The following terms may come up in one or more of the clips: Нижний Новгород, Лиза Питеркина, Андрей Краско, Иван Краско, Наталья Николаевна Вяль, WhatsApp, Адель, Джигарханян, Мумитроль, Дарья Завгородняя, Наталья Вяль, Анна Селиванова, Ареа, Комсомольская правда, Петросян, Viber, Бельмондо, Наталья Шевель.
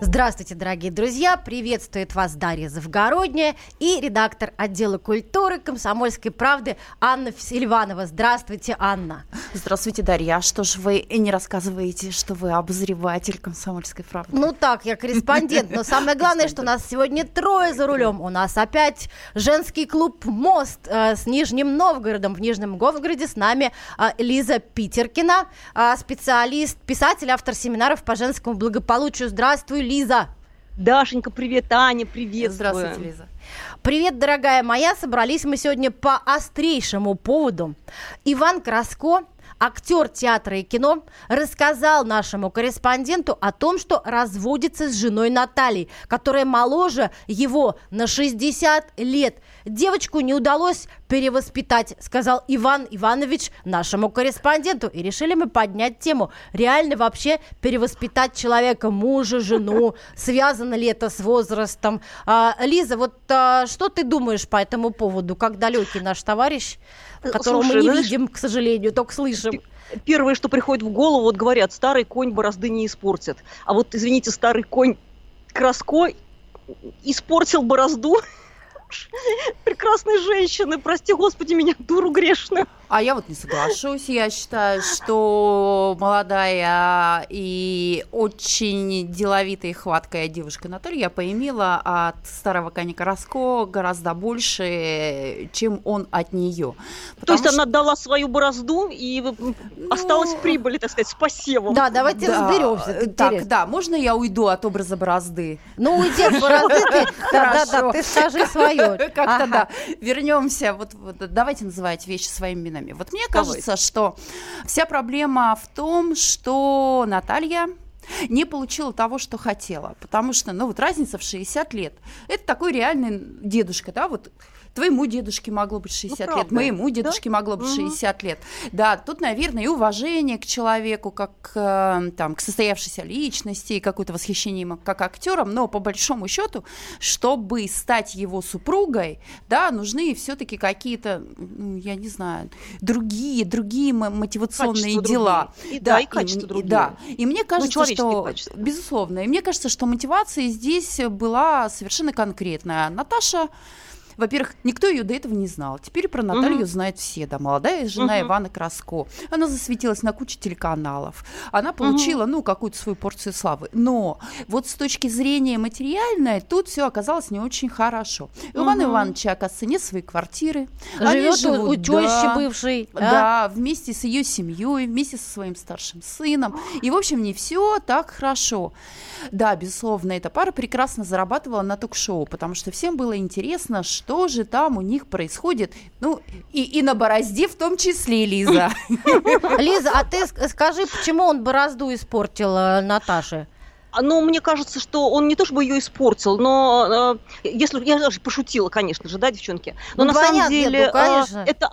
Здравствуйте, дорогие друзья! Приветствует вас Дарья Завгородняя и редактор отдела культуры «Комсомольской правды» Анна Селиванова. Здравствуйте, Анна! Здравствуйте, Дарья! А что же вы не рассказываете, что вы обозреватель «Комсомольской правды»? Ну так, я корреспондент, но самое главное, что нас сегодня трое за рулем. У нас опять женский клуб «Мост» с Нижним Новгородом. В Нижнем Новгороде с нами Лиза Питеркина, специалист, писатель, автор семинаров по женскому благополучию. Здравствуй, Лиза! Дашенька, привет, Аня, привет. Здравствуйте, Лиза. Привет, дорогая моя. Собрались мы сегодня по острейшему поводу. Иван Краско, актер театра и кино, рассказал нашему корреспонденту о том, что разводится с женой Натальей, которая моложе его на 60 лет. Девочку не удалось перевоспитать, сказал Иван Иванович нашему корреспонденту. И решили мы поднять тему. Реально вообще перевоспитать человека, мужа, жену? Связано ли это с возрастом? Лиза, вот что ты думаешь по этому поводу? Как далекий наш товарищ, которого мы не видим, к сожалению, только слышим. Первое, что приходит в голову, вот говорят, старый конь борозды не испортит. А вот, извините, старый конь Краско испортил борозду прекрасной женщины, прости господи меня, дуру грешную. А я вот не соглашусь, я считаю, что молодая и очень деловитая и хваткая девушка Наталья поимела от старого коня Краско гораздо больше, чем он от нее. То есть она дала свою борозду и осталась прибыль, так сказать, с посевом. Да, давайте разберемся. Так, да, можно я уйду от образа борозды? Ну, уйди от борозды, ты скажи свою. Как-то да. Вернемся. Вот, давайте называть вещи своими именами. Вот мне кажется, что вся проблема в том, что Наталья не получила того, что хотела. Потому что, вот разница в 60 лет. Это такой реальный дедушка, да, вот. Твоему дедушке могло быть 60 лет, моему дедушке могло быть 60 лет. Да, тут, наверное, и уважение к человеку, как к состоявшейся личности, и какое-то восхищение им как актером, но по большому счету, чтобы стать его супругой, да, нужны все-таки какие-то, я не знаю, другие мотивационные дела. И да, и качества другие. Да, и мне кажется, что, безусловно, и мне кажется, что мотивация здесь была совершенно конкретная. Наташа... Во-первых, никто ее до этого не знал. Теперь про Наталью знают все. Да, молодая жена Ивана Краско. Она засветилась на куче телеканалов. Она получила, какую-то свою порцию славы. Но вот с точки зрения материальной тут все оказалось не очень хорошо. Иван Иванович, оказывается, нет своей квартиры. Живет у тещи бывшей. Да, вместе с ее семьей, вместе со своим старшим сыном. И, в общем, не все так хорошо. Да, безусловно, эта пара прекрасно зарабатывала на ток-шоу, потому что всем было интересно, что же там у них происходит, и на борозде в том числе, Лиза. Лиза, а ты скажи, почему он борозду испортил Наташе? Мне кажется, что он не то чтобы ее испортил, но если я даже пошутила, конечно же, да, девчонки. Но на самом деле это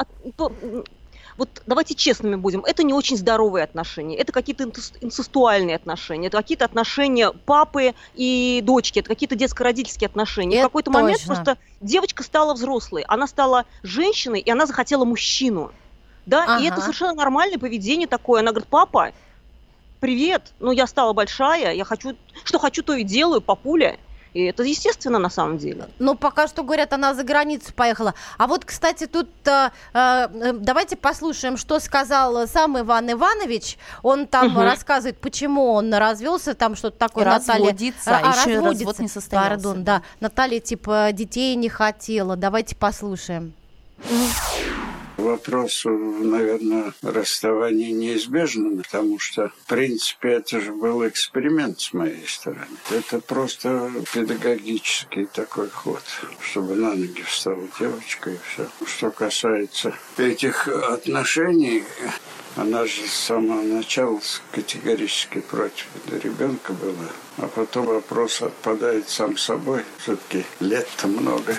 вот давайте честными будем, это не очень здоровые отношения, это какие-то инцестуальные отношения, это какие-то отношения папы и дочки, это какие-то детско-родительские отношения. И в какой-то момент просто девочка стала взрослой, она стала женщиной, и она захотела мужчину, да, и это совершенно нормальное поведение такое. Она говорит: папа, привет, я стала большая, я хочу, что хочу, то и делаю, папуля. И это естественно на самом деле. Но пока что, говорят, она за границу поехала. А вот, кстати, тут давайте послушаем, что сказал сам Иван Иванович. Он там рассказывает, почему он развелся, там что-то такое. Разводится, еще развод не состоялся. Пардон, да. Наталья, детей не хотела. Давайте послушаем. Вопрос, наверное, расставания неизбежен, потому что, в принципе, это же был эксперимент с моей стороны. Это просто педагогический такой ход, чтобы на ноги встала девочка и все. Что касается этих отношений, она же с самого начала категорически против ребенка была, а потом вопрос отпадает сам собой, все-таки лет-то много.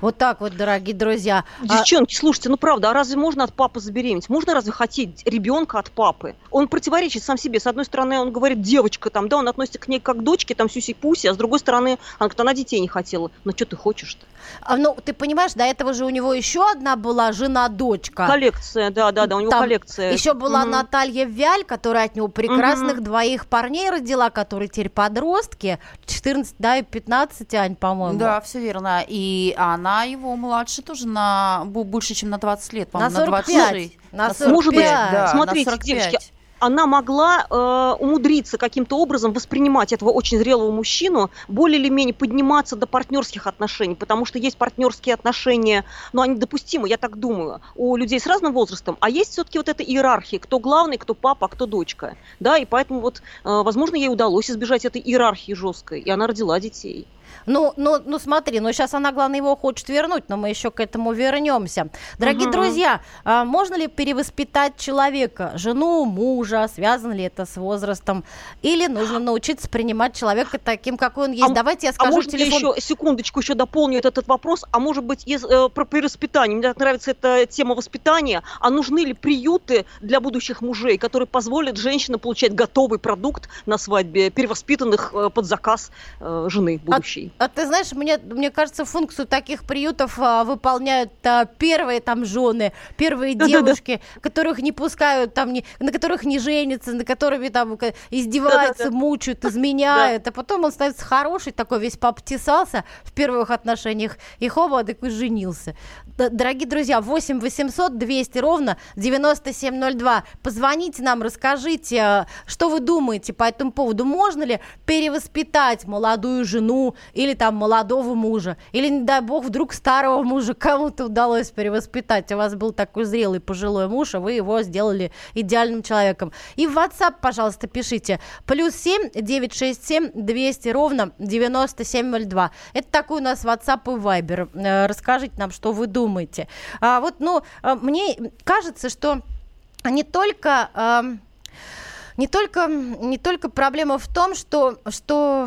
Вот так вот, дорогие друзья. Девчонки, слушайте, ну правда, а разве можно от папы забеременеть? Можно разве хотеть ребенка от папы? Он противоречит сам себе. С одной стороны, он говорит, девочка, там, да, он относится к ней как к дочке, там, сюси-пуси, а с другой стороны, она говорит, она детей не хотела. Ну, что ты хочешь-то? Ну, ты понимаешь, до этого же у него еще одна была жена-дочка. Коллекция, да, у него там коллекция. Еще была Наталья Вяль, которая от него прекрасных двоих парней родила, которые теперь подростки, 14, да, и 15, Ань, по-моему. Да, все верно. И она его младше тоже на больше, чем на 20 лет, по-моему, на 26. На 45. Может быть, да, смотрите, на 45. Девочки, она могла умудриться каким-то образом воспринимать этого очень зрелого мужчину, более или менее подниматься до партнерских отношений, потому что есть партнерские отношения, но они допустимы, я так думаю, у людей с разным возрастом, а есть все-таки вот эта иерархия, кто главный, кто папа, а кто дочка, да, и поэтому вот, возможно, ей удалось избежать этой иерархии жесткой, и она родила детей. Ну, смотри, сейчас она, главное, его хочет вернуть, но мы еще к этому вернемся. Дорогие друзья, можно ли перевоспитать человека, жену, мужа, связано ли это с возрастом, или нужно научиться принимать человека таким, какой он есть? Давайте я скажу телефон. Еще секундочку, еще дополню этот вопрос, а может быть, про перевоспитание, мне так нравится эта тема воспитания, а нужны ли приюты для будущих мужей, которые позволят женщинам получать готовый продукт на свадьбе, перевоспитанных под заказ жены будущей? А ты знаешь, мне кажется, функцию таких приютов выполняют первые там жены, первые девушки, которых не пускают, там, на которых не женятся, на которыми там издеваются, мучают, изменяют. А потом он становится хороший, такой весь пообтесался в первых отношениях, и хоба, такой женился. Дорогие друзья, 8 800 200 ровно 9702. Позвоните нам, расскажите, что вы думаете по этому поводу. Можно ли перевоспитать молодую жену, или там молодого мужа, или, не дай бог, вдруг старого мужа кому-то удалось перевоспитать, у вас был такой зрелый пожилой муж, а вы его сделали идеальным человеком. И в WhatsApp, пожалуйста, пишите +7 967 200 ровно 9702. Это такой у нас WhatsApp и Viber. Расскажите нам, что вы думаете. Мне кажется, что не только проблема в том, что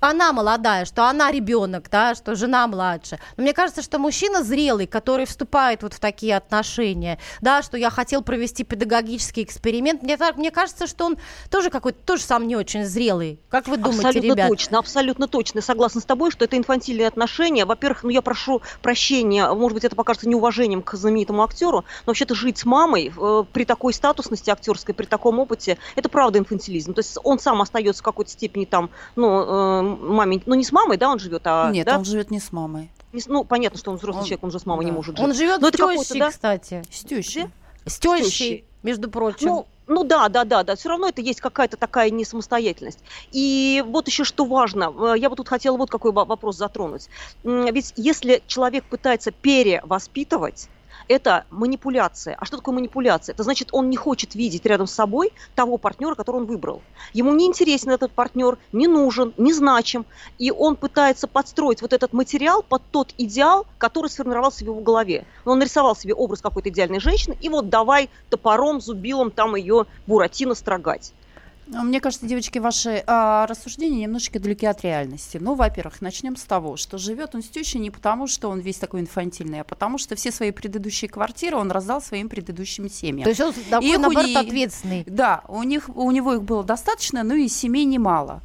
она молодая, что она ребенок, да, что жена младше. Но мне кажется, что мужчина зрелый, который вступает вот в такие отношения, да, что я хотел провести педагогический эксперимент, мне кажется, что он тоже какой-то, тоже сам не очень зрелый. Как вы думаете, абсолютно, ребят? Абсолютно точно. Я согласна с тобой, что это инфантильные отношения. Во-первых, я прошу прощения, может быть, это покажется неуважением к знаменитому актеру, но вообще-то жить с мамой при такой статусности актерской, при таком опыте, это правда инфантилизм. То есть он сам остается в какой-то степени там, маме, не с мамой, да, он живет, а... Нет, да? Он живет не с мамой. Понятно, что он взрослый человек, он же с мамой не может жить. Он живет с тещей, кстати. С тещей, между прочим. Да, все равно это есть какая-то такая несамостоятельность. И вот еще что важно, я бы тут хотела вот какой вопрос затронуть. Ведь если человек пытается перевоспитывать, это манипуляция. А что такое манипуляция? Это значит, он не хочет видеть рядом с собой того партнера, который он выбрал. Ему не интересен этот партнер, не нужен, не значим. И он пытается подстроить вот этот материал под тот идеал, который сформировался в его голове. Он нарисовал себе образ какой-то идеальной женщины, и вот давай топором, зубилом там ее буратино строгать. Мне кажется, девочки, ваши рассуждения немножечко далеки от реальности. Во-первых, начнем с того, что живет он с тещей не потому, что он весь такой инфантильный, а потому что все свои предыдущие квартиры он раздал своим предыдущим семьям. То есть он такой, наоборот, ответственный. Да, у него их было достаточно, но и семей немало.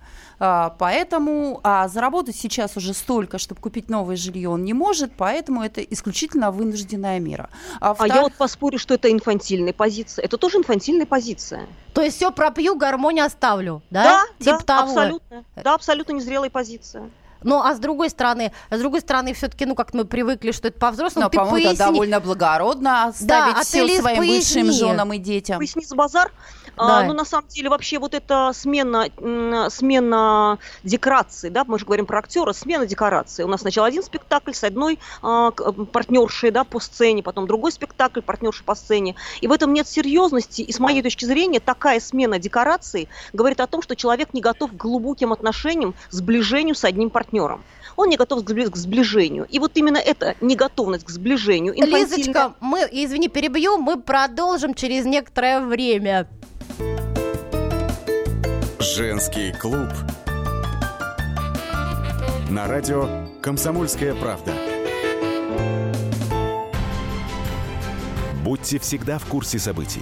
Поэтому заработать сейчас уже столько, чтобы купить новое жилье, он не может, поэтому это исключительно вынужденная мера. Я вот поспорю, что это инфантильная позиция. Это тоже инфантильная позиция. То есть все пропью, гармонь оставлю, да? Да, абсолютно. Да, абсолютно незрелая позиция. Ну, а с другой стороны, все-таки, как-то мы привыкли, что это по-взрослому. Ты поясни. Это довольно благородно оставить все своим бывшим женам и детям. Поясни за базар. Да. На самом деле, вообще, вот эта смена декораций, да, мы же говорим про актера, смена декораций. У нас сначала один спектакль с одной партнершей, да, по сцене, потом другой спектакль, партнерши по сцене. И в этом нет серьезности. И с моей точки зрения, такая смена декораций говорит о том, что человек не готов к глубоким отношениям, сближению с одним партнером. Он не готов к сближению. И вот именно это неготовность к сближению. Лизочка, мы продолжим через некоторое время. Женский клуб. На радио «Комсомольская правда». Будьте всегда в курсе событий.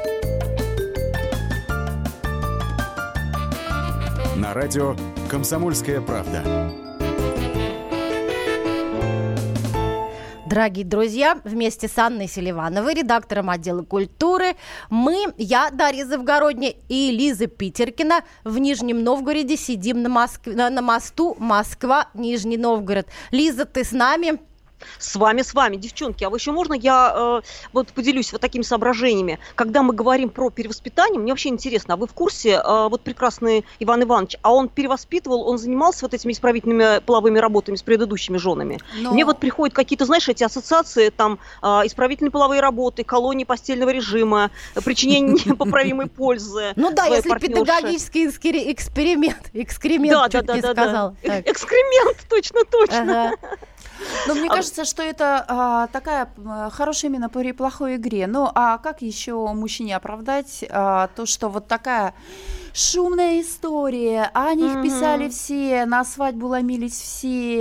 На радио «Комсомольская правда». Дорогие друзья, вместе с Анной Селивановой, редактором отдела культуры, я, Дарья Завгородняя, и Лиза Питеркина в Нижнем Новгороде сидим на мосту Москва-Нижний Новгород. Лиза, ты с нами? С вами, девчонки. А еще можно я поделюсь такими соображениями? Когда мы говорим про перевоспитание, мне вообще интересно, а вы в курсе, прекрасный Иван Иванович, а он перевоспитывал, он занимался этими исправительными половыми работами с предыдущими женами? Но... Мне приходят какие-то, эти ассоциации, исправительные половые работы, колонии постельного режима, причинение непоправимой пользы. Ну да, если педагогический экскремент, как ты сказала. Экскремент, точно. Но мне кажется, что это такая хорошая именно при плохой игре. Ну, а как еще мужчине оправдать то, что такая шумная история, о них писали все, на свадьбу ломились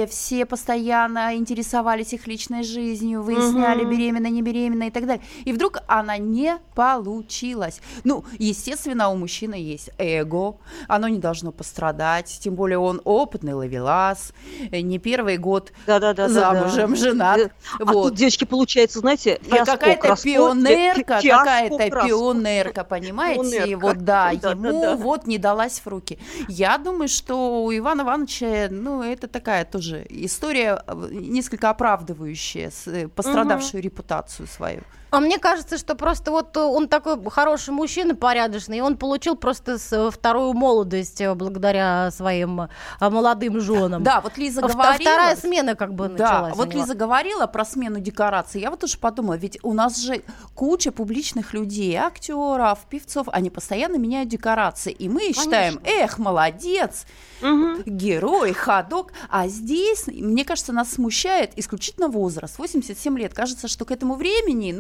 все постоянно интересовались их личной жизнью, выясняли, беременна, не беременна и так далее. И вдруг она не получилась. Ну, естественно, у мужчины есть эго, оно не должно пострадать, тем более он опытный ловелас, не первый год замужем, женат. А тут, девочки, получается, какая-то пионерка, понимаете, ему не далась в руки. Я думаю, что у Ивана Ивановича, это такая тоже история, несколько оправдывающая пострадавшую репутацию свою. А мне кажется, что просто он такой хороший мужчина, порядочный, и он получил просто вторую молодость благодаря своим молодым женам. Да, Лиза говорила... Вторая смена началась. Да, Лиза говорила про смену декораций. Я тоже подумала, ведь у нас же куча публичных людей, актеров, певцов, они постоянно меняют декорации. И мы считаем, молодец, герой, ходок. А здесь, мне кажется, нас смущает исключительно возраст. 87 лет. Кажется, что к этому времени,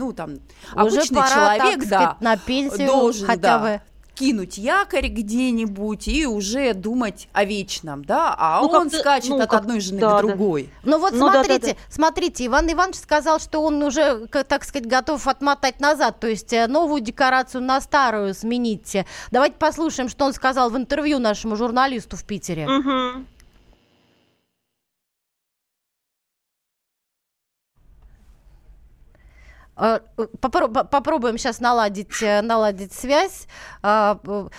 обычный человек, на пенсию должен, хотя бы кинуть якорь где-нибудь и уже думать о вечном, а он скачет от одной жены к другой. Смотрите, Иван Иванович сказал, что он уже, готов отмотать назад, то есть новую декорацию на старую сменить. Давайте послушаем, что он сказал в интервью нашему журналисту в Питере. Угу. Попробуем сейчас наладить связь. Иван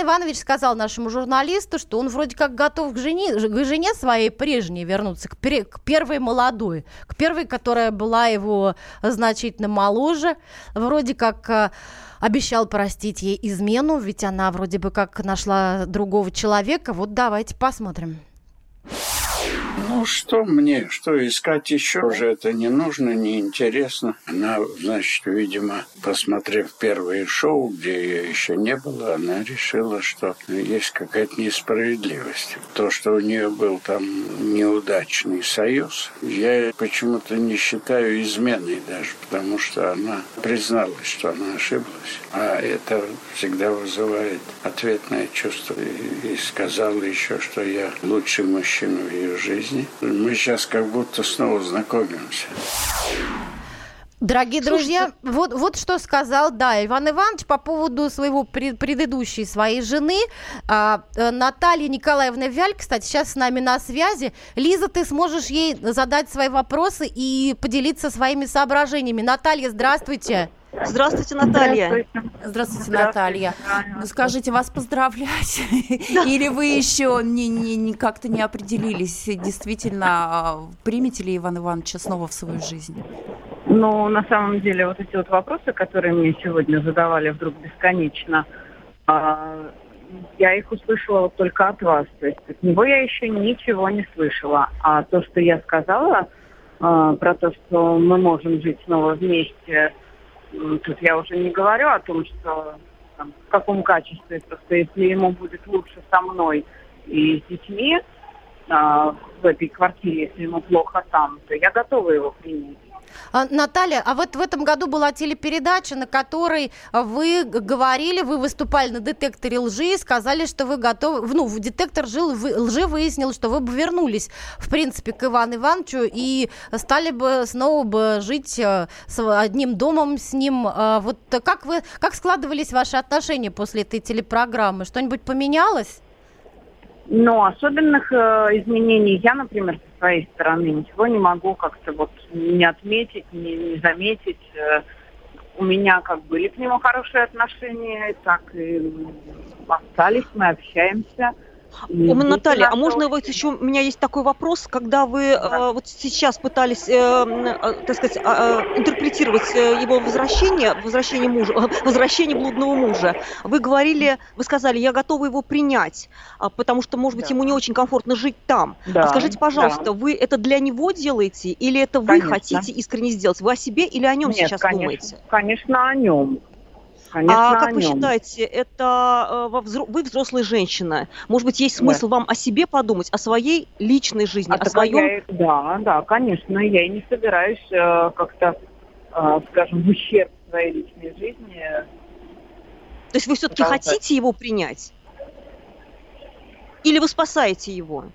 Иванович сказал нашему журналисту, что он вроде как готов к жене своей прежней вернуться, к первой молодой, к первой, которая была его значительно моложе. Вроде как обещал простить ей измену, ведь она вроде бы как нашла другого человека. Давайте посмотрим. Что искать еще? Уже это не нужно, не интересно. Она, видимо, посмотрев первые шоу, где ее еще не было, она решила, что есть какая-то несправедливость. То, что у нее был неудачный союз, я почему-то не считаю изменой даже, потому что она призналась, что она ошиблась. А это всегда вызывает ответное чувство. И сказала еще, что я лучший мужчина в ее жизни. Мы сейчас как будто снова знакомимся. Дорогие друзья, вот что сказал Иван Иванович по поводу своего предыдущей своей жены. Наталья Николаевна Вяль, кстати, сейчас с нами на связи. Лиза, ты сможешь ей задать свои вопросы и поделиться своими соображениями. Наталья, здравствуйте. Здравствуйте, Наталья. Здравствуйте, Наталья. Скажите, вас поздравлять? Или вы еще как-то не определились? Действительно, примете ли Ивана Ивановича снова в свою жизнь? На самом деле, эти вопросы, которые мне сегодня задавали вдруг бесконечно, я их услышала только от вас. То есть от него я еще ничего не слышала. А то, что я сказала... Про то, что мы можем жить снова вместе, тут я уже не говорю о том, что там, в каком качестве, просто если ему будет лучше со мной и с детьми в этой квартире, если ему плохо там, то я готова его принять. Наталья, а вот в этом году была телепередача, на которой вы говорили, вы выступали на детекторе лжи и сказали, что вы готовы, ну, детектор лжи выяснил, что вы бы вернулись, в принципе, к Ивану Ивановичу и стали бы снова бы жить с одним домом с ним. Вот как складывались ваши отношения после этой телепрограммы? Что-нибудь поменялось? Но особенных изменений я, например, со своей стороны ничего не могу как-то вот не отметить, не заметить. У меня как были к нему хорошие отношения, так и остались, мы общаемся. Наталья, а можно вот еще, у меня есть такой вопрос, когда вы вот сейчас пытались, так сказать, интерпретировать его возвращение блудного мужа, вы сказали, я готова его принять, потому что, может быть, да. ему не очень комфортно жить там. Да. А скажите, пожалуйста, да. вы это для него делаете или это вы конечно. Хотите искренне сделать? Вы о себе или о нем Нет, сейчас конечно, думаете? Конечно, о нем. Конечно, а как вы считаете, это вы взрослая женщина? Может быть, есть смысл вам о себе подумать, о своей личной жизни, о своем? Да, конечно. Я и не собираюсь как-то, скажем, в ущерб своей личной жизни. То есть вы все-таки хотите его принять? Или вы спасаете его?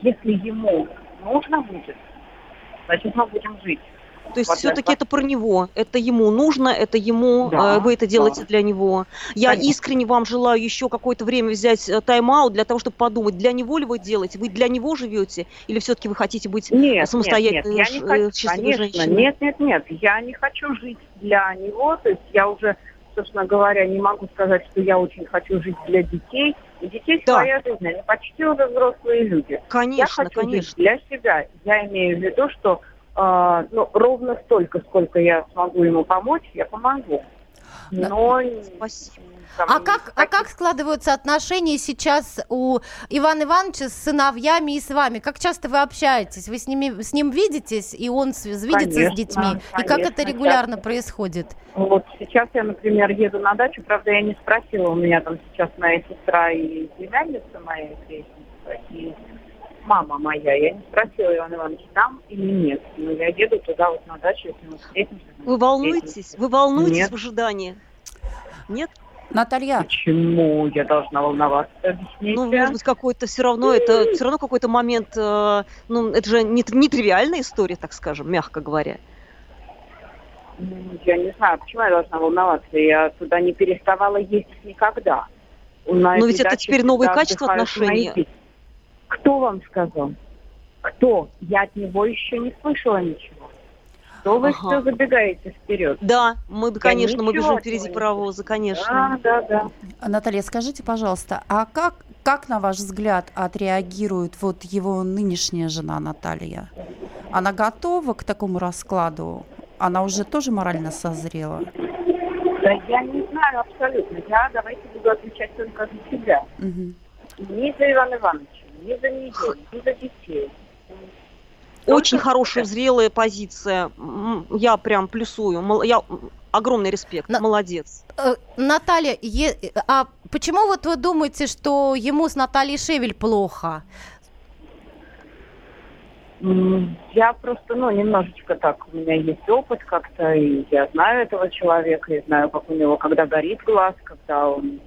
Если ему нужно будет, значит, мы будем жить. То есть все-таки это про него, это ему нужно, это ему, да, вы это делаете да. для него. Я Конечно. Искренне вам желаю еще какое-то время взять тайм-аут для того, чтобы подумать, для него ли вы делаете, вы для него живете, или все-таки вы хотите быть самостоятельной, счастливой женщиной? Нет, я не хочу жить для него, то есть я уже, собственно говоря, не могу сказать, что я очень хочу жить для детей. У детей да. своя жизнь, они почти уже взрослые люди. Конечно, я хочу жить для себя, я имею в виду, что... ровно столько, сколько я смогу ему помочь, я помогу. Но... Спасибо. А как складываются отношения сейчас у Ивана Ивановича с сыновьями и с вами? Как часто вы общаетесь? Вы с ним видитесь, и он видится с детьми? Конечно, и как это регулярно происходит? Вот сейчас я, например, еду на дачу, правда, я не спросила, у меня там сейчас моя сестра и племянница моя, и мама моя, я не спросила, Иван Иванович там или нет. Но я еду туда вот на дачу, если мы встретимся. Вы волнуетесь нет. в ожидании? Нет? Наталья. Почему я должна волноваться? Объясните. Ну, может быть, какой-то все равно какой-то момент, это же не тривиальная история, так скажем, мягко говоря. Я не знаю, почему я должна волноваться. Я туда не переставала ездить никогда. Но ведь это теперь новые качества отношений. Кто вам сказал? Кто? Я от него еще не слышала ничего. Что вы все забегаете вперед? Да, мы бежим впереди паровоза, конечно. Да. Наталья, скажите, пожалуйста, а как на ваш взгляд отреагирует вот его нынешняя жена Наталья? Она готова к такому раскладу? Она уже тоже морально созрела? Да я не знаю абсолютно. Я давайте буду отвечать только за себя. Угу. Не за Ивана Ивановича. Не за нее, не за детей. Очень хорошая, зрелая позиция. Я прям плюсую. Огромный респект. Молодец. Наталья, а почему вот вы думаете, что ему с Натальей Шевель плохо? Я просто, немножечко так. У меня есть опыт как-то, и я знаю этого человека, и знаю, как у него, когда горит глаз, когда он...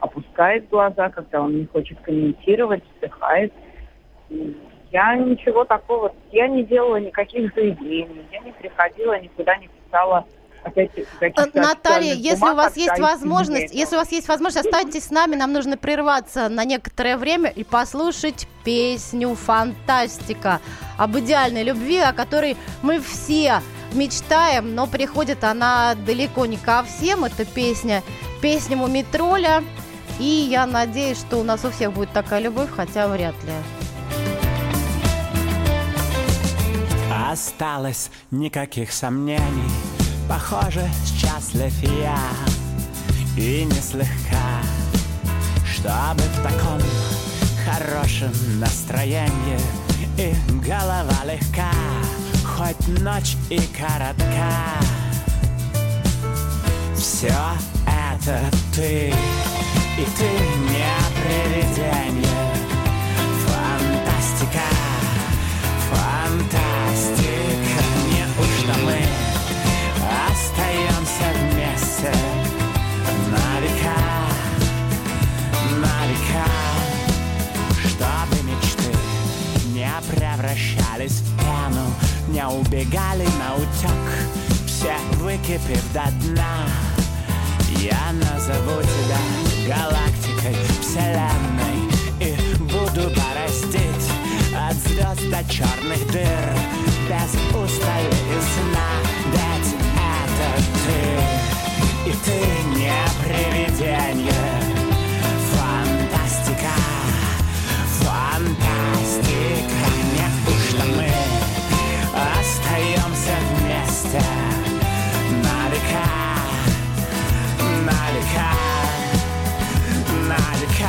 опускает глаза, когда он не хочет комментировать, вздыхает. Я ничего такого, я не делала никаких заявлений, я не приходила, никуда не писала. Наталья, если у вас есть возможность, останьтесь с нами, нам нужно прерваться на некоторое время и послушать песню «Фантастика» об идеальной любви, о которой мы все мечтаем, но приходит она далеко не ко всем. Это песня «Мумитроля». И я надеюсь, что у нас у всех будет такая любовь, хотя вряд ли. Осталось никаких сомнений, похоже, счастлив я, и не слегка, чтобы в таком хорошем настроении и голова легка, хоть ночь и коротка. Все это ты, и ты не привидение. Фантастика, фантастика. Неужто мы остаемся вместе на века, на века? Чтобы мечты не превращались в пену, не убегали наутек, все выкипев до дна. Я назову тебя галактикой, вселенной, и буду бороздить от звезд до черных дыр без устали и сна. Ведь это ты, и ты не привидение. Фантастика, фантастика. Неужто мы остаемся вместе на века? Налека, налека.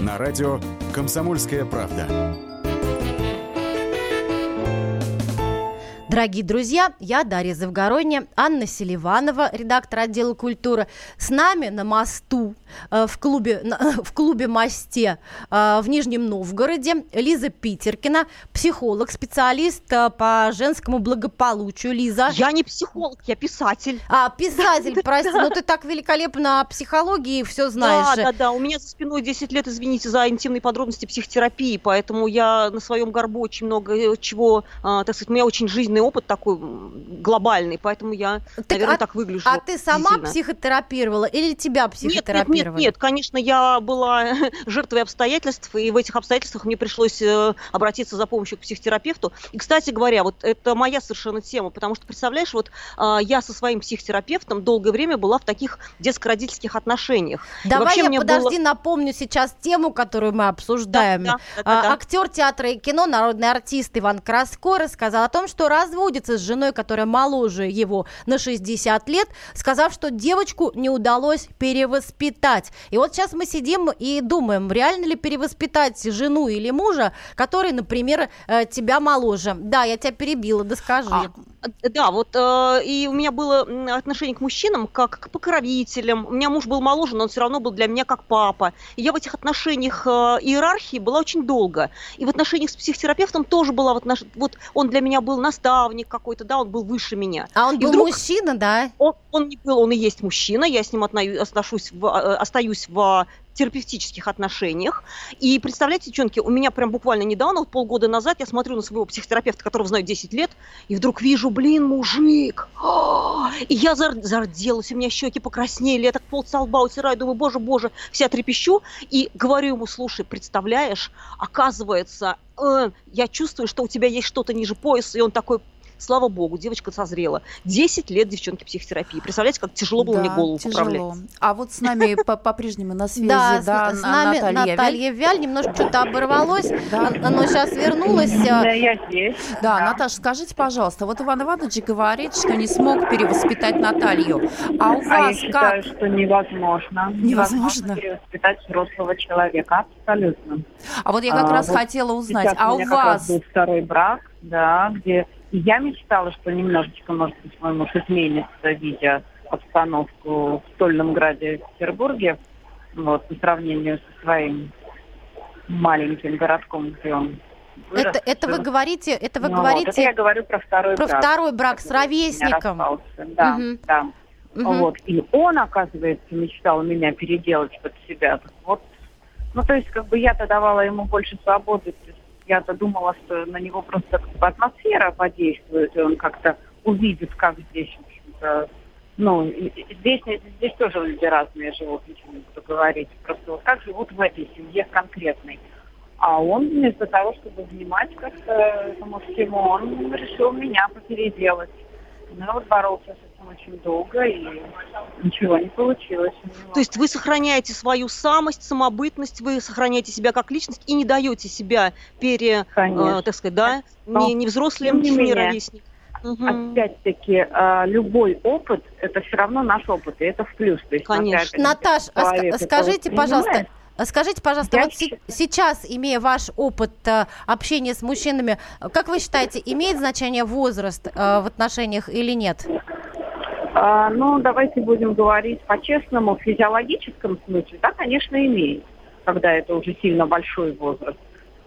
На радио «Комсомольская правда». Дорогие друзья, я Дарья Завгородняя, Анна Селиванова, редактор отдела культуры. С нами на мосту, в клубе «Мосте» в Нижнем Новгороде Лиза Питеркина, психолог, специалист по женскому благополучию. Лиза. Я не психолог, я писатель. А, писатель, прости, но ты так великолепно о психологии все знаешь. Да, у меня за спиной 10 лет, извините за интимные подробности, психотерапии, поэтому я на своем горбу очень много чего, так сказать, у меня очень жизненный опыт такой глобальный, поэтому я, наверное, так выгляжу. А ты сама психотерапировала или тебя психотерапировали? Нет, конечно, я была жертвой обстоятельств, и в этих обстоятельствах мне пришлось обратиться за помощью к психотерапевту. И, кстати говоря, вот это моя совершенно тема, потому что, представляешь, вот я со своим психотерапевтом долгое время была в таких детско-родительских отношениях. Давай я, напомню сейчас тему, которую мы обсуждаем. Да. Актер театра и кино, народный артист Иван Краско рассказал о том, что разводится с женой, которая моложе его на 60 лет, сказав, что девочку не удалось перевоспитать. И вот сейчас мы сидим и думаем, реально ли перевоспитать жену или мужа, который, например, тебя моложе. Да, я тебя перебила, да скажи. И у меня было отношение к мужчинам как к покровителям. У меня муж был моложе, но он все равно был для меня как папа. И я в этих отношениях иерархии была очень долго. И в отношениях с психотерапевтом тоже была, вот он для меня был наставник какой-то, да, он был выше меня. А он был мужчина, да? Он не был, он и есть мужчина, я с ним остаюсь в терапевтических отношениях. И представляете, девчонки, у меня прям буквально недавно, вот полгода назад, я смотрю на своего психотерапевта, которого знаю 10 лет, и вдруг вижу, мужик! И я зарделась, у меня щеки покраснели, я так пол со лба утираю, думаю, боже, вся трепещу, и говорю ему, слушай, представляешь, оказывается, я чувствую, что у тебя есть что-то ниже пояса, и он такой... Слава богу, девочка созрела. 10 лет девчонки психотерапии. Представляете, как тяжело было мне голову управлять. А вот с нами по-прежнему на связи Наталья Вяль. Немножко что-то оборвалось, но сейчас вернулась. Да, я здесь. Да, Наташа, скажите, пожалуйста, вот Иван Иванович говорит, что не смог перевоспитать Наталью. А у вас как? Я считаю, что невозможно. Невозможно перевоспитать взрослого человека. Абсолютно. А вот я как раз хотела узнать, а у вас... Был второй брак, да, где... Я мечтала, что немножечко, может быть, мой муж изменится, видя обстановку в Стольном Граде в Петербурге, вот, по сравнению со своим маленьким городком, где он вырос. Это вы говорите... Это вы говорите... Это я говорю про второй брак. Про второй брак с ровесником. Да, угу. Да. Угу. Вот. И он, оказывается, мечтал меня переделать под себя. Вот. Ну, то есть, как бы я-то давала ему больше свободы. Я-то думала, что на него просто как бы атмосфера подействует, и он как-то увидит, как здесь, в общем-то... Ну, здесь тоже люди разные живут, ничего не буду говорить. Просто вот как живут в этой семье конкретной. А он, вместо того, чтобы внимать как-то этому всему, он решил меня попеределать. Ну, вот боролся с этим очень долго, и ничего не получилось. То есть вы сохраняете свою самость, самобытность, вы сохраняете себя как личность и не даете себя так сказать, да, не взрослым, не ровесникам. Угу. Опять-таки, любой опыт, это все равно наш опыт, и это в плюс. То есть, конечно. Наташ, скажите, пожалуйста, вот сейчас, имея ваш опыт общения с мужчинами, как вы считаете, имеет значение возраст в отношениях или нет? Ну, давайте будем говорить по-честному, в физиологическом смысле, да, конечно, имеет, когда это уже сильно большой возраст.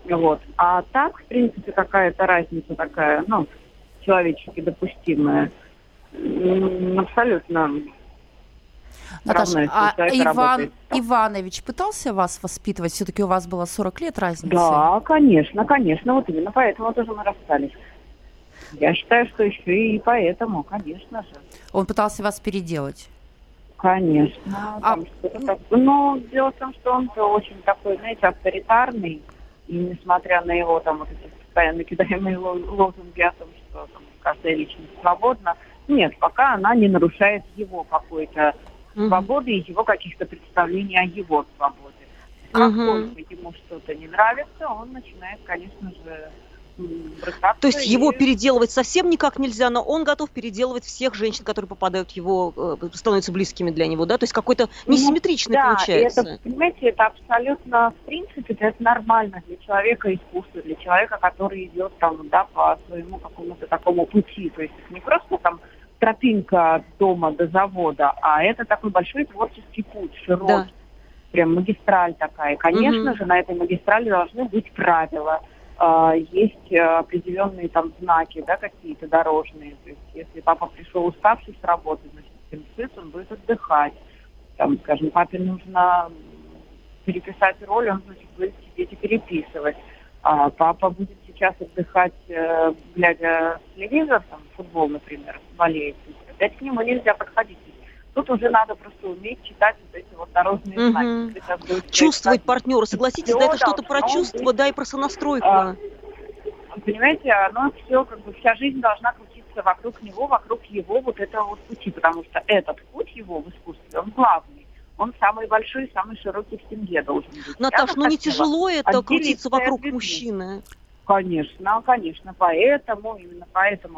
Вот. А так, в принципе, какая-то разница такая, ну, человечески допустимое. Абсолютно. Наташа, Иванович пытался вас воспитывать? Все-таки у вас было 40 лет разницы. Да, конечно. Вот именно поэтому тоже мы расстались. Я считаю, что еще и поэтому, конечно же. Он пытался вас переделать? Конечно. Но дело в том, что он очень такой, знаете, авторитарный. И несмотря на его там вот эти постоянно кидаемые лозунги о том, что там, каждая личность свободна. Нет, пока она не нарушает его какой-то свободы и его каких-то представлений о его свободе. Как только ему что-то не нравится, он начинает, конечно же, бросаться. То есть его переделывать совсем никак нельзя, но он готов переделывать всех женщин, которые попадают в его, становятся близкими для него, да? То есть какой-то несимметричный получается. Да, понимаете, это абсолютно, в принципе, это нормально для человека искусства, для человека, который идет там, да, по своему какому-то такому пути. То есть это не просто там тропинка от дома до завода, а это такой большой творческий путь, широкий, да. Прям магистраль такая. Конечно же, на этой магистрали должны быть правила. Есть определенные там знаки, да, какие-то дорожные. То есть, если папа пришел уставший с работы, значит, он будет отдыхать. Там, скажем, папе нужно переписать роль, он, значит, будет сидеть и переписывать. А папа будет сейчас отдыхать, глядя в телевизор, там, футбол, например, болеет. Опять к нему нельзя подходить. Тут уже надо просто уметь читать вот эти вот дорожные знаки. Чувствовать партнера, согласитесь, да, это что-то про чувство, да, и про сонастройку. Понимаете, оно все, как бы вся жизнь должна крутиться вокруг него, вокруг его вот этого вот пути, потому что этот путь его в искусстве, он главный. Он самый большой, самый широкий в семье должен быть. Наташ, ну не тяжело это крутиться вокруг мужчины? Конечно, поэтому,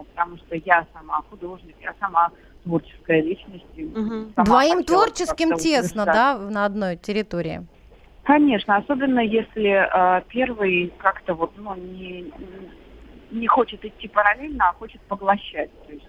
потому что я сама художник, я сама творческая личность. Двоим творческим тесно, да, на одной территории? Конечно, особенно если первый как-то вот, ну, не хочет идти параллельно, а хочет поглощать. То есть...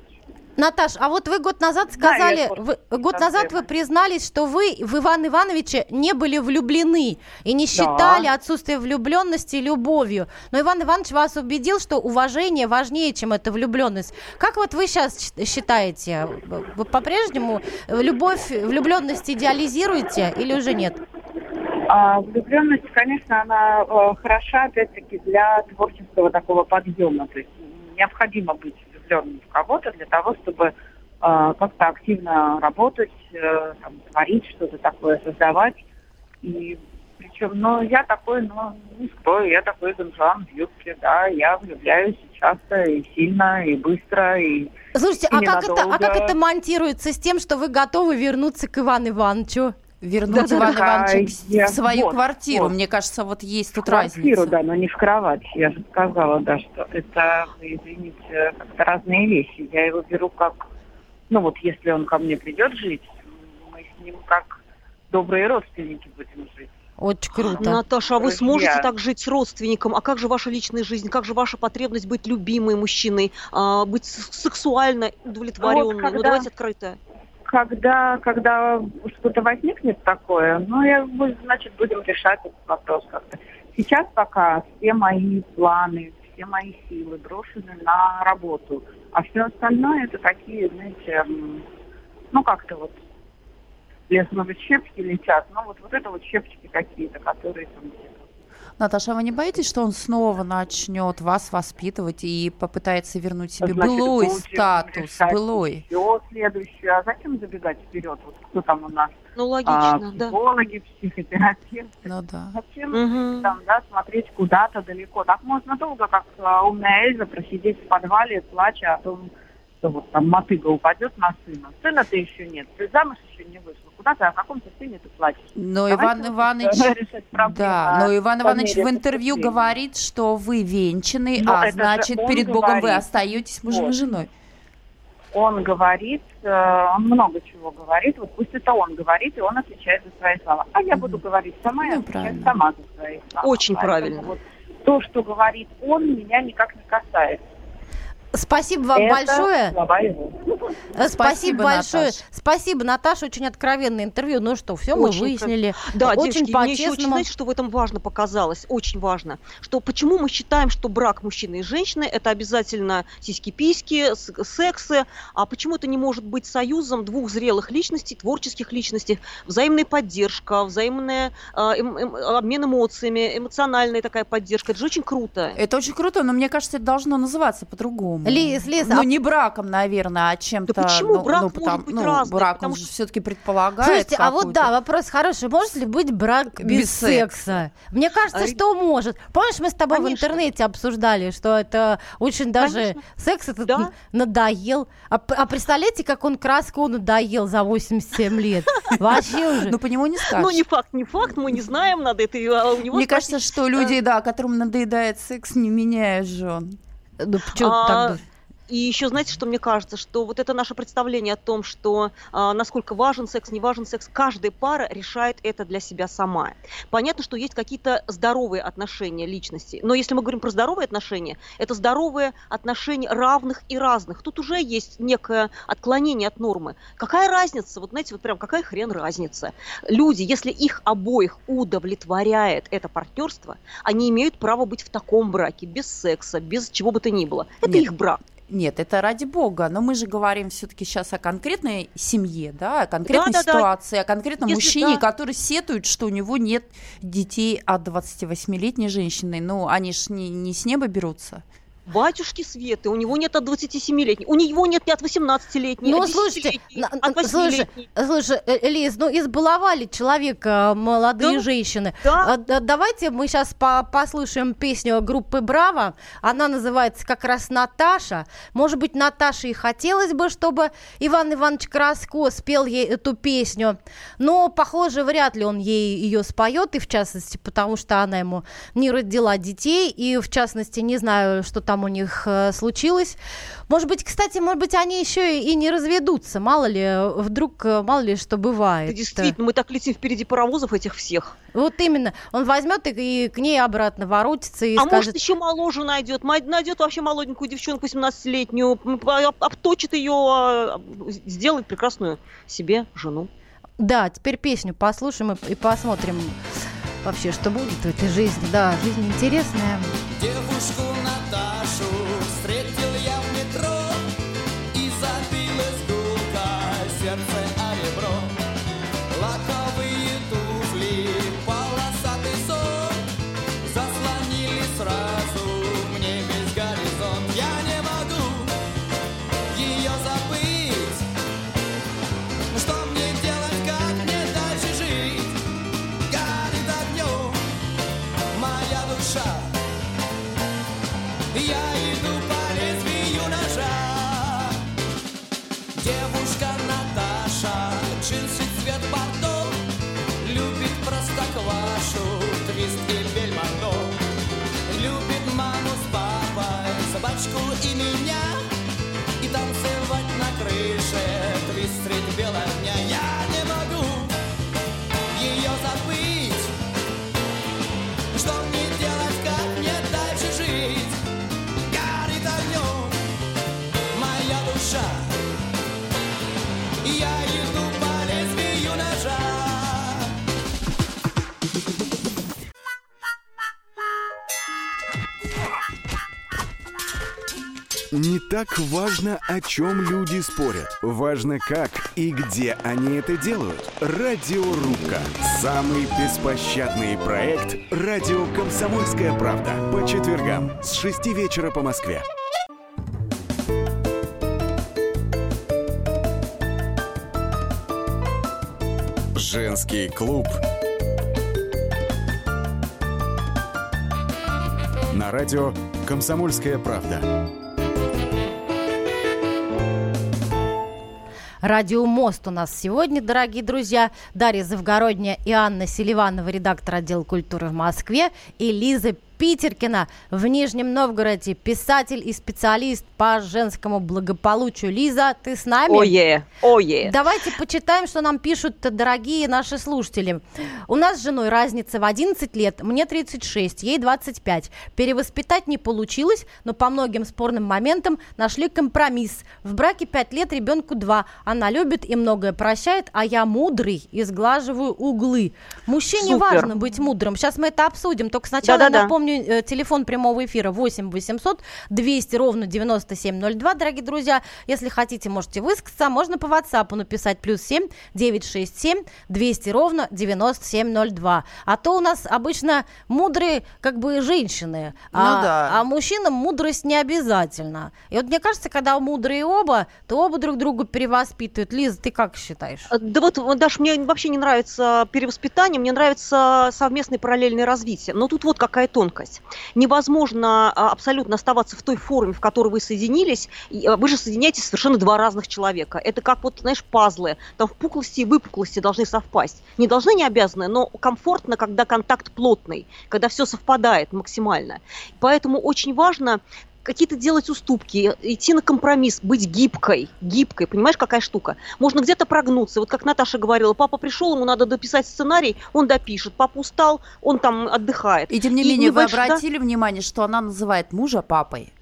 Наташ, а вот вы год назад сказали, вы признались, что вы в Ивана Ивановича не были влюблены и не считали отсутствие влюбленности любовью. Но Иван Иванович вас убедил, что уважение важнее, чем эта влюбленность. Как вот вы сейчас считаете? Вы по-прежнему любовь, влюбленность идеализируете или уже нет? Влюбленность, конечно, она хороша, опять-таки, для творческого такого подъема. То есть необходимо быть влюбленным в кого-то для того, чтобы как-то активно работать, там, творить что-то такое, создавать. И причем, я такой, не скрою, я такой Дон Жуан в юбке, да, я влюбляюсь и часто, и сильно, и быстро, и слушайте, и как это монтируется с тем, что вы готовы вернуться к Ивану Ивановичу? Иван Иванович в свою квартиру. Мне кажется, вот есть тут разница. Квартиру, да, но не в кровать. Я же сказала, да, что это, извините, как-то разные вещи. Я его беру как... Ну вот, если он ко мне придет жить, мы с ним как добрые родственники будем жить. Очень круто. Наташа, а вы сможете так жить с родственником? А как же ваша личная жизнь? Как же ваша потребность быть любимой мужчиной? Быть сексуально удовлетворенной? Вот когда... Ну, давайте открыто. когда что-то возникнет такое, значит, будем решать этот вопрос как-то. Сейчас пока все мои планы, все мои силы брошены на работу, а все остальное это такие, знаете, лесные щепки летят, вот это щепочки какие-то, которые там летят. Наташа, а вы не боитесь, что он снова начнет вас воспитывать и попытается вернуть себе былой статус, былой? Все следующее. А зачем забегать вперед? Вот кто там у нас? Логично, психологи, психотерапевты. Зачем смотреть куда-то далеко? Так можно долго, как умная Эльза, просидеть в подвале, плача о том, что вот там мотыга упадет на сына. Сына-то еще нет, ты замуж еще не вышла. Куда-то, о каком состоянии ты плачешь? Но Иван Иванович в интервью говорит, что вы венчаны, значит, перед Богом вы остаетесь мужем и женой. Он говорит, он много чего говорит, пусть это он говорит, и он отвечает за свои слова. А я буду говорить сама, я отвечаю сама за свои слова. Очень правильно. То, что говорит он, меня никак не касается. Спасибо вам большое. Спасибо большое. Наташа. Спасибо, Наташа. Очень откровенное интервью. Ну что, все мы выяснили. Да, очень по-честному. Мне еще очень, что в этом важно показалось, очень важно, что почему мы считаем, что брак мужчины и женщины это обязательно сиськи-письки, сексы, а почему это не может быть союзом двух зрелых личностей, творческих личностей, взаимная поддержка, взаимный обмен эмоциями, эмоциональная такая поддержка. Это же очень круто. Это очень круто, но мне кажется, это должно называться по-другому. Лиза, не браком, наверное, а чем-то... Да почему брак может быть разный? Брак, потому что все-таки предполагает... Слушайте, вопрос хороший. Может ли быть брак без секса? Мне кажется, что может. Помнишь, мы с тобой в интернете обсуждали, что это очень даже... Секс этот надоел. А представляете, как он Краско надоел за 87 лет? Вообще уже. Ну, по нему не скажешь. Ну, не факт. Мы не знаем, надо это у него... Мне кажется, что люди, которым надоедает секс, не меняют жен. И еще, знаете, что мне кажется, что вот это наше представление о том, что насколько важен секс, не важен секс, каждая пара решает это для себя сама. Понятно, что есть какие-то здоровые отношения личности, но если мы говорим про здоровые отношения, это здоровые отношения равных и разных. Тут уже есть некое отклонение от нормы. Какая разница? Какая хрен разница? Люди, если их обоих удовлетворяет это партнерство, они имеют право быть в таком браке, без секса, без чего бы то ни было. Это их брак. Нет, это ради бога, но мы же говорим все-таки сейчас о конкретной семье, о конкретной ситуации, о конкретном мужчине, который сетует, что у него нет детей от 28-летней женщины, они же не с неба берутся. Батюшки Светы, у него нет от 27-летней, у него нет ни от 18-летней, от 10-летней, от 8-летней. Слушай, Лиз, избаловали человека молодые женщины. Да. Давайте мы сейчас послушаем песню группы «Браво». Она называется как раз «Наташа». Может быть, Наташе и хотелось бы, чтобы Иван Иванович Краско спел ей эту песню, но, похоже, вряд ли он ей ее споет, и в частности, потому что она ему не родила детей, и в частности, не знаю, что там у них случилось. Может быть, они еще и не разведутся. Мало ли, что бывает. Да, действительно, мы так летим впереди паровозов этих всех. Вот именно. Он возьмет и к ней обратно воротится и скажет... А может, еще моложе найдет. Найдет вообще молоденькую девчонку, 18-летнюю, обточит ее, сделает прекрасную себе жену. Да, теперь песню послушаем и посмотрим вообще, что будет в этой жизни. Да, жизнь интересная. Девушку Наташу встретил я в метро, и забилось гулко сердце о ребро. Лаковые туфли, полосатый сон заслонили сразу мне весь горизонт. Я не могу ее забыть, что мне делать, как мне дальше жить? Горит огнем моя душа, я иду по лезвию ножа. Девушка Наташа, джинсы цвет бордо, любит простоквашу, твист и бельмондо. Любит маму с папой, собачку и меня, и танцевать на крыше, твист средь белого дня. Я не могу ее забыть, что мне делать, как мне дальше жить? Я иду Не так важно, о чем люди спорят. Важно, как и где они это делают. Радиорубка. Самый беспощадный проект «Радио Комсомольская правда». По четвергам с 6 вечера по Москве. Женский клуб. На радио «Комсомольская правда». Радиомост у нас сегодня, дорогие друзья. Дарья Завгородняя и Анна Селиванова, редактор отдела культуры в Москве, и Лиза Питеркина в Нижнем Новгороде, писатель и специалист по женскому благополучию. Лиза, ты с нами? Ое. Давайте почитаем, что нам пишут дорогие наши слушатели. У нас с женой разница в 11 лет, мне 36, ей 25. Перевоспитать не получилось, но по многим спорным моментам нашли компромисс. В браке 5 лет, ребенку 2. Она любит и многое прощает, а я мудрый и сглаживаю углы. Мужчине важно быть мудрым. Сейчас мы это обсудим, только сначала напомню. Телефон прямого эфира 8 800 200 ровно 9702. Дорогие друзья, если хотите, можете высказаться. Можно по WhatsApp написать плюс 7 967 200 ровно 9702. А то у нас обычно мудрые как бы женщины, а мужчинам мудрость не обязательно. И вот мне кажется, когда мудрые оба, то оба друг друга перевоспитывают. Лиза, ты как считаешь? Да вот, Даш, мне вообще не нравится перевоспитание, мне нравится совместное параллельное развитие. Но тут вот какая тонкость. Невозможно абсолютно оставаться в той форме, в которой вы соединились. Вы же соединяетесь совершенно два разных человека. Это как, вот, знаешь, пазлы. Там впуклости и выпуклости должны совпасть. Не должны, не обязаны, но комфортно, когда контакт плотный, когда все совпадает максимально. Поэтому очень важно какие-то делать уступки, идти на компромисс, быть гибкой, понимаешь, какая штука. Можно где-то прогнуться, вот как Наташа говорила, папа пришел, ему надо дописать сценарий, он допишет, папа устал, он там отдыхает. И тем не менее, вы обратили внимание, что она называет мужа папой?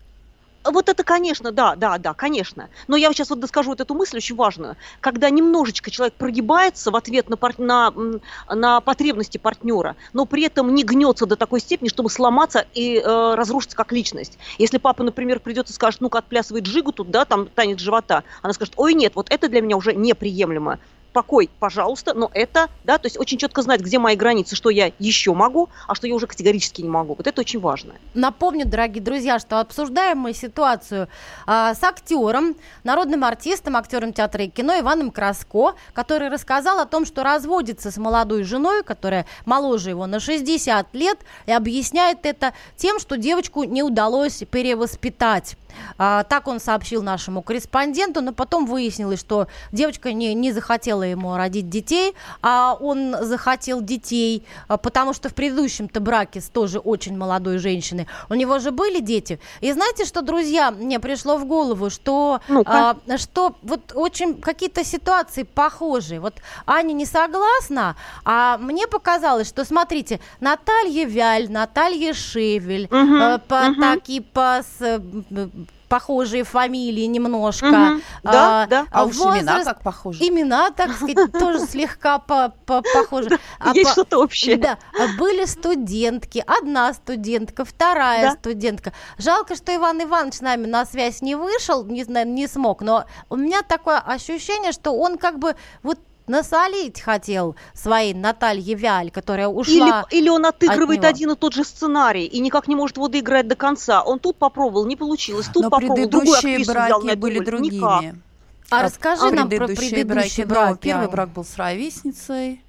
Вот это, конечно, да, конечно. Но я сейчас вот доскажу вот эту мысль очень важную. Когда немножечко человек прогибается в ответ на потребности партнера, но при этом не гнется до такой степени, чтобы сломаться и разрушиться как личность. Если папа, например, придет и скажет, ну-ка, отплясывай джигу тут, да, там танец живота, она скажет, ой, нет, вот это для меня уже неприемлемо. Покой, пожалуйста, но это, да, то есть очень четко знать, где мои границы, что я еще могу, а что я уже категорически не могу. Вот это очень важно. Напомню, дорогие друзья, что обсуждаем мы ситуацию с актером, народным артистом, актером театра и кино Иваном Краско, который рассказал о том, что разводится с молодой женой, которая моложе его на 60 лет, и объясняет это тем, что девочку не удалось перевоспитать. Так он сообщил нашему корреспонденту, но потом выяснилось, что девочка не захотела ему родить детей, а он захотел детей, потому что в предыдущем-то браке с тоже очень молодой женщиной у него же были дети. И знаете, что, друзья, мне пришло в голову, что вот очень какие-то ситуации похожие. Вот Аня не согласна, а мне показалось, что, смотрите, Наталья Вяль, Наталья Шевель, похожие фамилии немножко. Mm-hmm. Да. А уж имена как похожи. Имена, так сказать, тоже слегка похожи. Есть что-то общее. Да. Были студентки. Одна студентка, вторая студентка. Жалко, что Иван Иванович с нами на связь не вышел, не смог, но у меня такое ощущение, что он как бы вот насолить хотел своей Наталье Вяль, которая ушла. Или он отыгрывает один и тот же сценарий и никак не может его доиграть до конца. Он тут попробовал, не получилось, тут попробовал, другую актрису взял, не были другими. А расскажи нам про предыдущие браки. Первый брак был с ровесницей.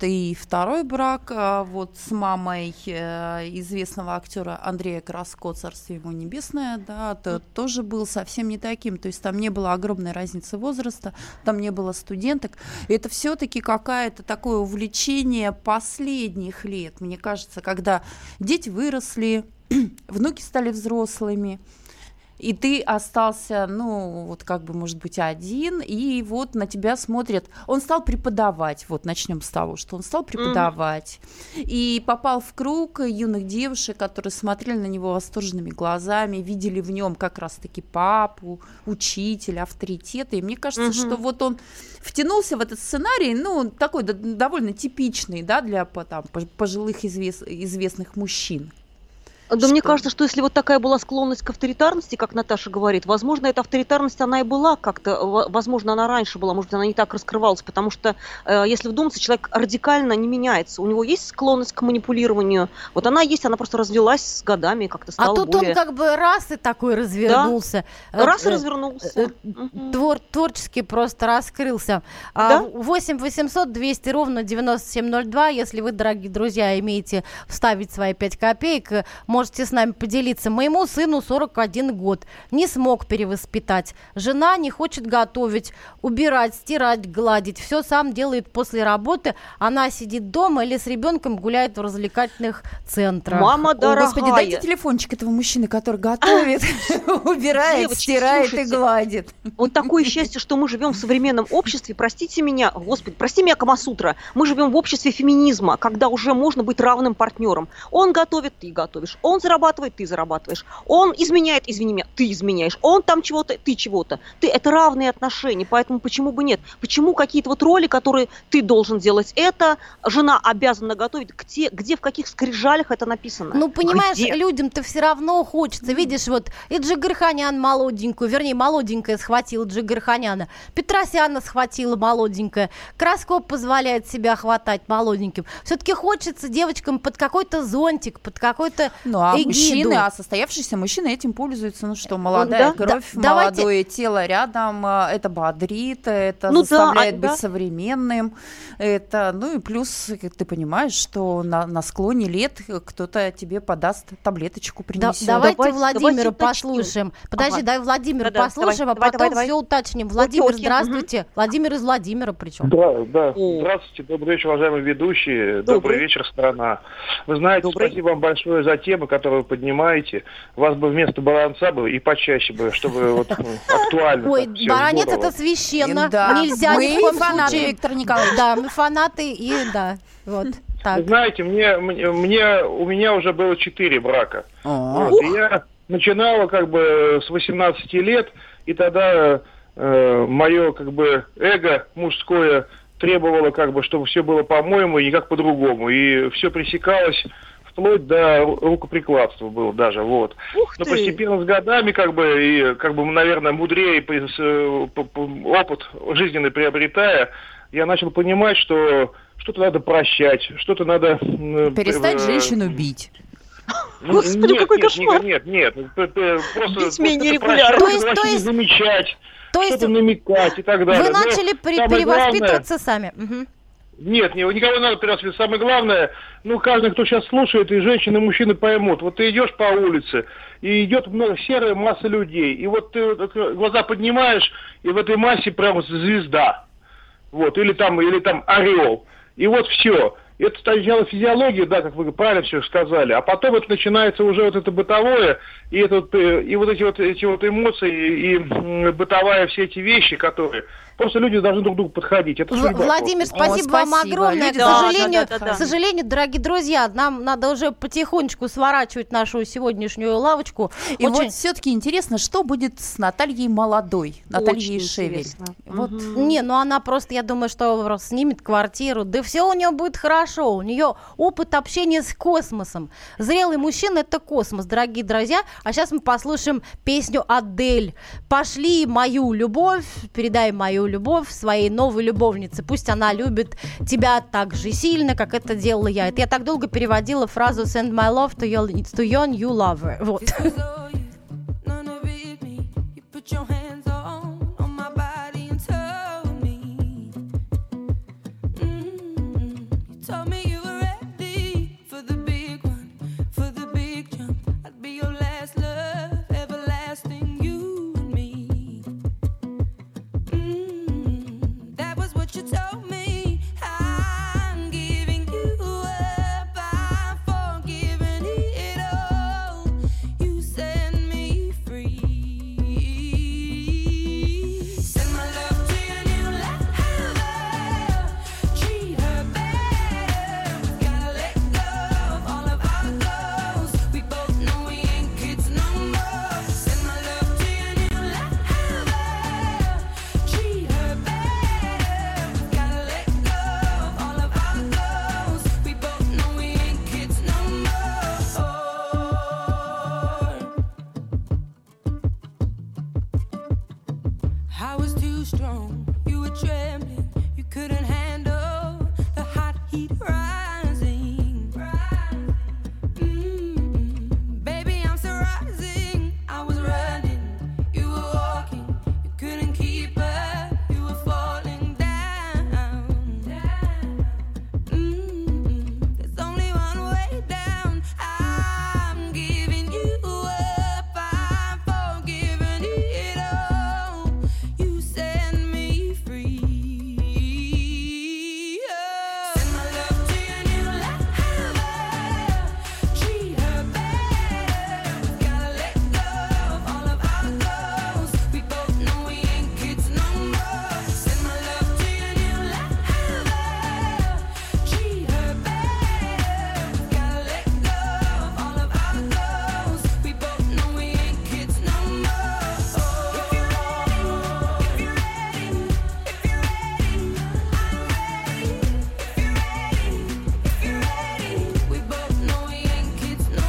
И второй брак с мамой известного актера Андрея Краско, царствие ему небесное, тоже был совсем не таким, то есть там не было огромной разницы возраста, там не было студенток, это все-таки какое-то такое увлечение последних лет, мне кажется, когда дети выросли, внуки стали взрослыми, и ты остался, может быть, один, и вот на тебя смотрят. Он стал преподавать, начнем с того, что он стал преподавать, и попал в круг юных девушек, которые смотрели на него восторженными глазами, видели в нем как раз-таки папу, учителя, авторитета, и мне кажется, что вот он втянулся в этот сценарий, такой довольно типичный, для пожилых известных мужчин. Да, мне кажется, что если вот такая была склонность к авторитарности, как Наташа говорит, возможно, эта авторитарность, она и была как-то, возможно, она раньше была, может, она не так раскрывалась, потому что, если вдуматься, человек радикально не меняется, у него есть склонность к манипулированию, вот она есть, она просто развелась с годами, как-то стала более... А тут он как бы раз и такой развернулся. Да, раз и развернулся. Творчески просто раскрылся. 8 800 200 ровно 9702, если вы, дорогие друзья, имеете вставить свои 5 копеек, можете с нами поделиться. Моему сыну 41 год. Не смог перевоспитать. Жена не хочет готовить, убирать, стирать, гладить. Все сам делает после работы. Она сидит дома или с ребенком гуляет в развлекательных центрах. Мама дорогая. О, господи, дайте телефончик этого мужчины, который готовит, убирает, стирает и гладит. Вот такое счастье, что мы живем в современном обществе. Простите меня, господи, прости меня, Камасутра. Мы живем в обществе феминизма, когда уже можно быть равным партнером. Он готовит, ты готовишь. Он зарабатывает, ты зарабатываешь. Он изменяет, извини меня, ты изменяешь. Он там чего-то, ты чего-то. Ты, это равные отношения, поэтому почему бы нет? Почему какие-то вот роли, которые ты должен делать это, жена обязана готовить, где в каких скрижалях это написано? Ну, понимаешь, где? Людям-то все равно хочется. Видишь, вот и Джигарханян молоденькую, вернее, молоденькая схватила Джигарханяна, Петросяна схватила молоденькая, Краско позволяет себя хватать молоденьким. Все-таки хочется девочкам под какой-то зонтик, под какой-то... Ну, а мужчины, а состоявшиеся мужчины этим пользуются. Ну что, молодая кровь, молодое тело рядом, это бодрит, это заставляет быть современным. Это, ну и плюс, ты понимаешь, что на склоне лет кто-то тебе подаст таблеточку, принесет. Давайте Владимира послушаем. Подожди, дай Владимира послушаем, а потом все уточним. Владимир, здравствуйте. Владимир из Владимира причем. Да. Здравствуйте, добрый вечер, уважаемые ведущие. Добрый вечер, страна. Вы знаете, спасибо вам большое за тему, которую вы поднимаете. У вас бы вместо баранца бы и почаще бы, чтобы вот актуально. Ой, баранец это священно. Нельзя ни в коем случае, Виктор Николаевич. Да, мы фанаты и да, вот. Так. Знаете, у меня уже было 4 брака. Вот, и я начинала как бы с 18 лет, и тогда мое как бы эго мужское требовало как бы, чтобы все было по-моему и никак по-другому, и все пресекалось вплоть до рукоприкладства было даже, вот. Но постепенно с годами как бы и как бы, наверное, мудрее опыт жизненный приобретая, я начал понимать, что что-то надо прощать, что-то надо... Перестать женщину бить. Господи, какой кошмар! Нет, просто... Бить меня регулярно. То есть... Замечать, что-то намекать и так далее. Вы начали перевоспитываться сами. Нет, никого не надо перевоспитывать. Самое главное, каждый, кто сейчас слушает, и женщины, и мужчины поймут. Вот ты идешь по улице, и идет много серая масса людей. И вот ты глаза поднимаешь, и в этой массе прямо звезда. Вот, или там орел. И вот все. Это сначала физиология, да, как вы правильно все сказали, а потом это начинается уже вот это бытовое, и эти эмоции, и бытовая все эти вещи, которые... Просто люди должны друг к другу подходить. Это судьба. Владимир, спасибо вам огромное. К сожалению, дорогие друзья, нам надо уже потихонечку сворачивать нашу сегодняшнюю лавочку. И вот все-таки интересно, что будет с Натальей молодой, Натальей Шевель. Вот. Она просто, я думаю, что снимет квартиру. Да все у нее будет хорошо. У нее опыт общения с космосом. Зрелый мужчина – это космос, дорогие друзья. А сейчас мы послушаем песню «Адель». «Пошли мою любовь, передай мою любовь своей новой любовнице. Пусть она любит тебя так же сильно, как это делала я». Это я так долго переводила фразу «Send my love to your new lover». Вот. I was too strong, you were trembling, you couldn't handle the hot heat rising. Mm-mm. Baby, I'm still rising. I was running, you were walking, you couldn't keep up, you were falling down. Mm-mm. There's only one way down. I'm giving you up, I'm forgiving it all. You set me free. Oh. Send my love to your new lover. Treat her better. Gotta let go of all of our goals. We both know we ain't kids no more. Send my love to your new lover. Treat her better. Gotta let go of all of our goals. We both know we ain't kids no more. Oh. If you're ready, if you're ready, if you're ready, I'm ready. If you're ready, if you're ready, we both know we ain't kids no more.